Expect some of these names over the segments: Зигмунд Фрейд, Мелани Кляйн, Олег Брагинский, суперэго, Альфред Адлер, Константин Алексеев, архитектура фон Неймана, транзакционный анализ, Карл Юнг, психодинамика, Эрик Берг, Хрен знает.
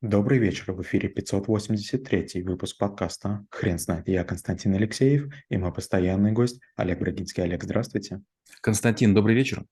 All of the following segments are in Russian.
Добрый вечер, в эфире 583 выпуск подкаста «Хрен знает». Я Константин Алексеев и мой постоянный гость Олег Брагинский. Олег, здравствуйте. Константин, добрый вечер.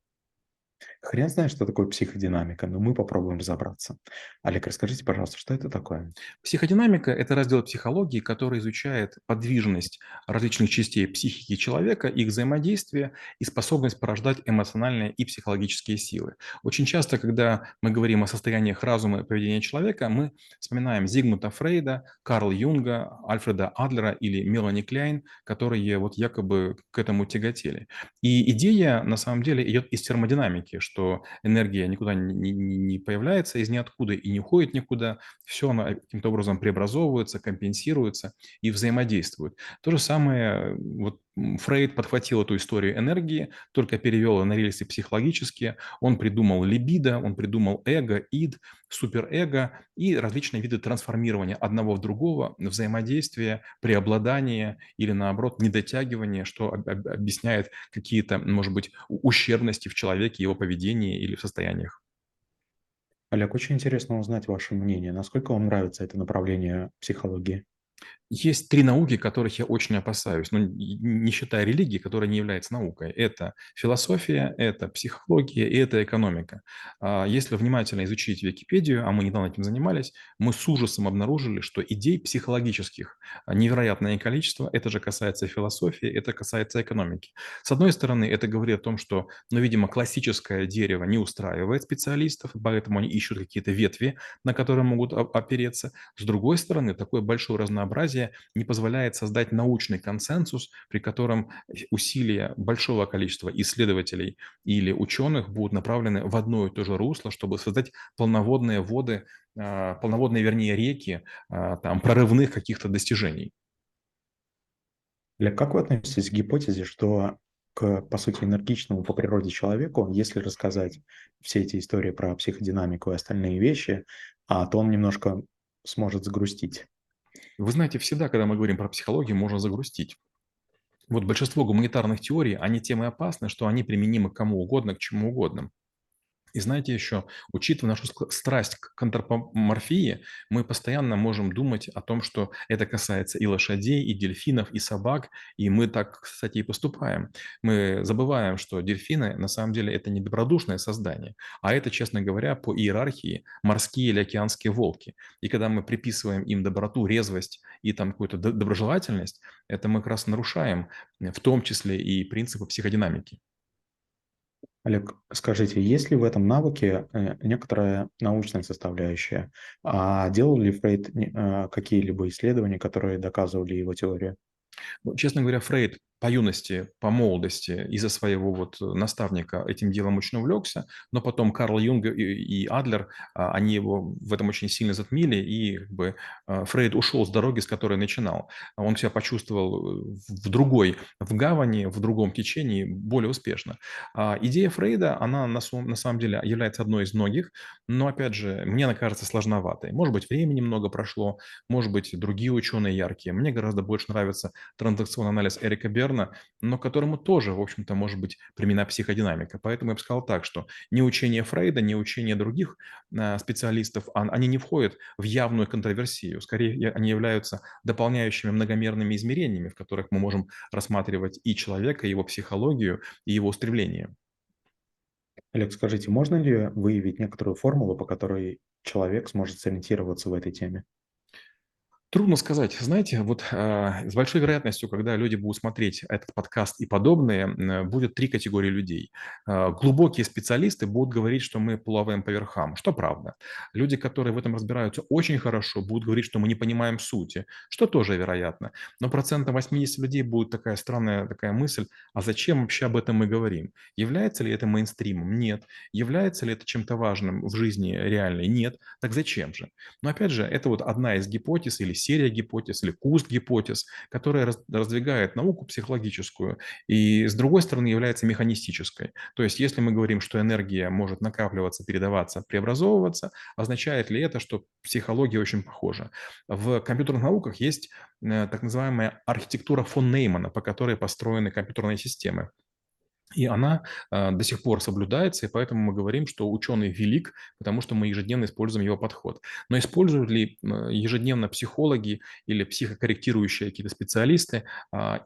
Хрен знает, что такое психодинамика, но мы попробуем разобраться. Олег, расскажите, пожалуйста, что это такое? Психодинамика – это раздел психологии, который изучает подвижность различных частей психики человека, их взаимодействие и способность порождать эмоциональные и психологические силы. Очень часто, когда мы говорим о состояниях разума и поведения человека, мы вспоминаем Зигмунда Фрейда, Карла Юнга, Альфреда Адлера или Мелани Кляйн, которые вот якобы к этому тяготели. И идея, на самом деле, идет из термодинамики, что энергия никуда не появляется из ниоткуда и не уходит никуда, все она каким-то образом преобразовывается, компенсируется и взаимодействует. То же самое, вот Фрейд подхватил эту историю энергии, только перевел на рельсы психологические, он придумал либидо, он придумал эго, ид, суперэго и различные виды трансформирования одного в другого, взаимодействия, преобладания или, наоборот, недотягивания, что объясняет какие-то, может быть, ущербности в человеке, его поведении или в состояниях. Олег, очень интересно узнать ваше мнение. Насколько вам нравится это направление психологии? Есть три науки, которых я очень опасаюсь, но не считая религии, которая не является наукой. Это философия, это психология и это экономика. Если внимательно изучить Википедию, а мы недавно этим занимались, мы с ужасом обнаружили, что идей психологических невероятное количество. Это же касается философии, это касается экономики. С одной стороны, это говорит о том, что, видимо, классическое дерево не устраивает специалистов, поэтому они ищут какие-то ветви, на которые могут опереться. С другой стороны, такое большое разнообразие не позволяет создать научный консенсус, при котором усилия большого количества исследователей или ученых будут направлены в одно и то же русло, чтобы создать полноводные воды, реки прорывных каких-то достижений. Как вы относитесь к гипотезе, что к, по сути, энергичному по природе человеку, если рассказать все эти истории про психодинамику и остальные вещи, то он немножко сможет загрустить? Вы знаете, всегда, когда мы говорим про психологию, можно загрустить. Вот большинство гуманитарных теорий, они тем и опасны, что они применимы к кому угодно, к чему угодно. И знаете еще, учитывая нашу страсть к антропоморфии, мы постоянно можем думать о том, что это касается и лошадей, и дельфинов, и собак, и мы так, кстати, и поступаем. Мы забываем, что дельфины на самом деле это не добродушное создание, а это, честно говоря, по иерархии морские или океанские волки. И когда мы приписываем им доброту, резвость и какую-то доброжелательность, это мы как раз нарушаем, в том числе и принципы психодинамики. Олег, скажите, есть ли в этом навыке некоторая научная составляющая? А делал ли Фрейд какие-либо исследования, которые доказывали его теорию? Честно говоря, Фрейд по юности, по молодости из-за своего наставника этим делом очень увлекся, но потом Карл Юнг и Адлер, они его в этом очень сильно затмили, и Фрейд ушел с дороги, с которой начинал. Он себя почувствовал в гавани, в другом течении, более успешно. Идея Фрейда, она на самом деле является одной из многих, но, опять же, мне она кажется сложноватой. Может быть, времени много прошло, может быть, другие ученые яркие. Мне гораздо больше нравится транзакционный анализ Эрика Берга, но к которому тоже, в общем-то, может быть применена психодинамика. Поэтому я бы сказал так, что ни учение Фрейда, ни учение других специалистов, они не входят в явную контроверсию. Скорее, они являются дополняющими многомерными измерениями, в которых мы можем рассматривать и человека, и его психологию, и его устремления. Олег, скажите, можно ли выявить некоторую формулу, по которой человек сможет сориентироваться в этой теме? Трудно сказать. Знаете, с большой вероятностью, когда люди будут смотреть этот подкаст и подобные, будет три категории людей. Глубокие специалисты будут говорить, что мы плаваем по верхам, что правда. Люди, которые в этом разбираются очень хорошо, будут говорить, что мы не понимаем сути, что тоже вероятно. Но 80% людей будет такая странная мысль, а зачем вообще об этом мы говорим? Является ли это мейнстримом? Нет. Является ли это чем-то важным в жизни реальной? Нет. Так зачем же? Но опять же, это одна из гипотез или серия гипотез, или куст гипотез, которая раздвигает науку психологическую и, с другой стороны, является механистической. То есть, если мы говорим, что энергия может накапливаться, передаваться, преобразовываться, означает ли это, что психология очень похожа? В компьютерных науках есть так называемая архитектура фон Неймана, по которой построены компьютерные системы. И она до сих пор соблюдается, и поэтому мы говорим, что ученый велик, потому что мы ежедневно используем его подход. Но используют ли ежедневно психологи или психокорректирующие какие-то специалисты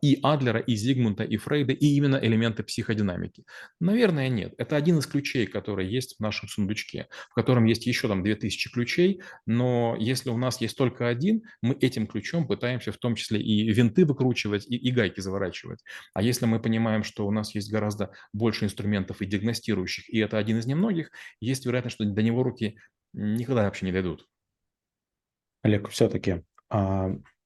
и Адлера, и Зигмунда, и Фрейда, и именно элементы психодинамики? Наверное, нет. Это один из ключей, который есть в нашем сундучке, в котором есть еще там 2000 ключей, но если у нас есть только один, мы этим ключом пытаемся в том числе и винты выкручивать, и гайки заворачивать. А если мы понимаем, что у нас есть гораздо больше инструментов и диагностирующих, и это один из немногих, есть вероятность, что до него руки никогда вообще не дойдут. Олег, все-таки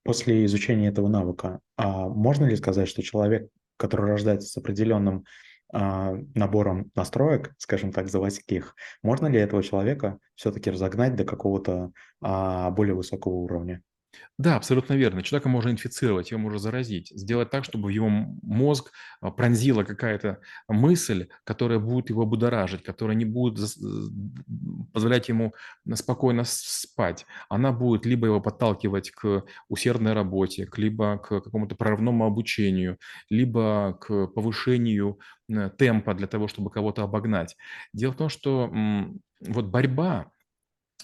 после изучения этого навыка, можно ли сказать, что человек, который рождается с определенным набором настроек, скажем так, заводских, можно ли этого человека все-таки разогнать до какого-то более высокого уровня? Да, абсолютно верно. Человека можно инфицировать, его можно заразить, сделать так, чтобы в его мозг пронзила какая-то мысль, которая будет его будоражить, которая не будет позволять ему спокойно спать. Она будет либо его подталкивать к усердной работе, либо к какому-то прорывному обучению, либо к повышению темпа для того, чтобы кого-то обогнать. Дело в том, что вот борьба,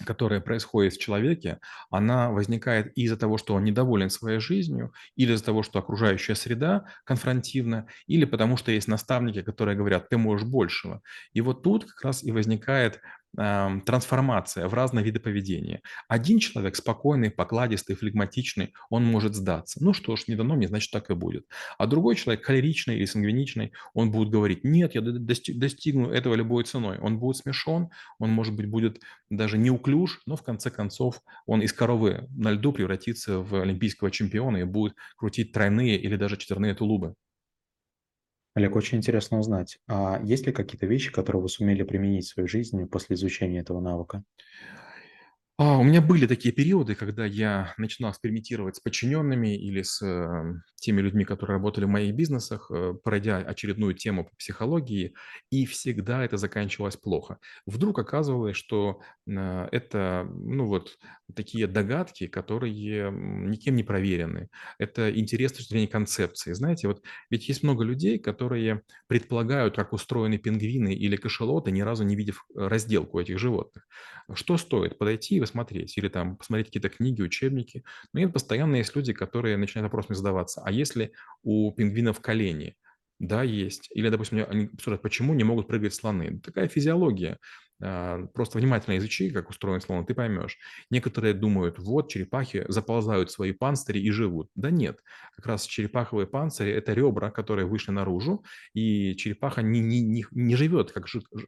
которая происходит в человеке, она возникает из-за того, что он недоволен своей жизнью, или из-за того, что окружающая среда конфронтивна, или потому что есть наставники, которые говорят, ты можешь большего. И вот тут как раз и возникает трансформация в разные виды поведения. Один человек спокойный, покладистый, флегматичный, он может сдаться. Ну что ж, не дано мне, значит так и будет. А другой человек, холеричный или сангвиничный, он будет говорить, нет, я достигну этого любой ценой. Он будет смешон, он, может быть, будет даже неуклюж, но в конце концов он из коровы на льду превратится в олимпийского чемпиона и будет крутить тройные или даже четверные тулубы. Олег, очень интересно узнать, а есть ли какие-то вещи, которые вы сумели применить в своей жизни после изучения этого навыка? У меня были такие периоды, когда я начинал экспериментировать с подчиненными или с теми людьми, которые работали в моих бизнесах, пройдя очередную тему по психологии, и всегда это заканчивалось плохо. Вдруг оказывалось, что это такие догадки, которые никем не проверены. Это интерес с точки зрения концепции. Знаете, вот ведь есть много людей, которые предполагают, как устроены пингвины или кашалоты, ни разу не видев разделку этих животных. Что стоит? Подойти и смотреть, или там посмотреть какие-то книги, учебники. Но нет, постоянно есть люди, которые начинают вопросами задаваться. А если у пингвинов колени? Да, есть. Или, допустим, они обсуждают, почему не могут прыгать слоны. Такая физиология. Просто внимательно изучи, как устроен слон, ты поймешь. Некоторые думают, вот черепахи заползают в свои панцири и живут. Да нет, как раз черепаховые панцири – это ребра, которые вышли наружу, и черепаха не живет,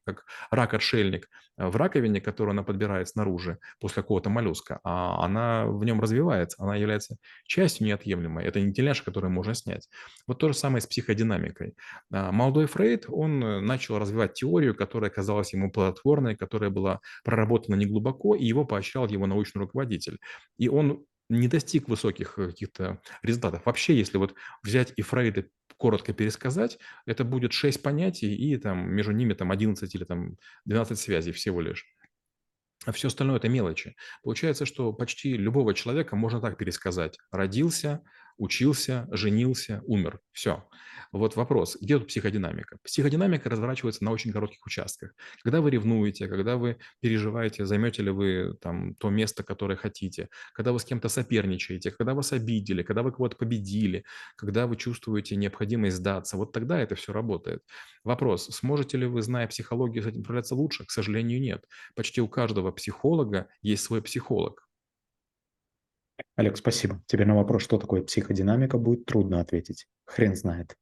как рак-отшельник в раковине, которую она подбирает снаружи после какого-то моллюска, а она в нем развивается, она является частью неотъемлемой. Это не тельняшка, которую можно снять. Вот то же самое с психодинамикой. Молодой Фрейд, он начал развивать теорию, которая казалась ему плодотворной, которая была проработана неглубоко, и его поощрял его научный руководитель. И он не достиг высоких каких-то результатов. Вообще, если вот взять и Фрейда коротко пересказать, это будет 6 понятий, и там между ними там 11 или там 12 связей всего лишь. А все остальное – это мелочи. Получается, что почти любого человека можно так пересказать. Родился, учился, женился, умер. Все. Вот вопрос, где тут психодинамика? Психодинамика разворачивается на очень коротких участках. Когда вы ревнуете, когда вы переживаете, займете ли вы там то место, которое хотите, когда вы с кем-то соперничаете, когда вас обидели, когда вы кого-то победили, когда вы чувствуете необходимость сдаться, вот тогда это все работает. Вопрос, сможете ли вы, зная психологию, с этим управляться лучше? К сожалению, нет. Почти у каждого психолога есть свой психолог. Олег, спасибо. Теперь на вопрос, что такое психодинамика, будет трудно ответить. Хрен знает.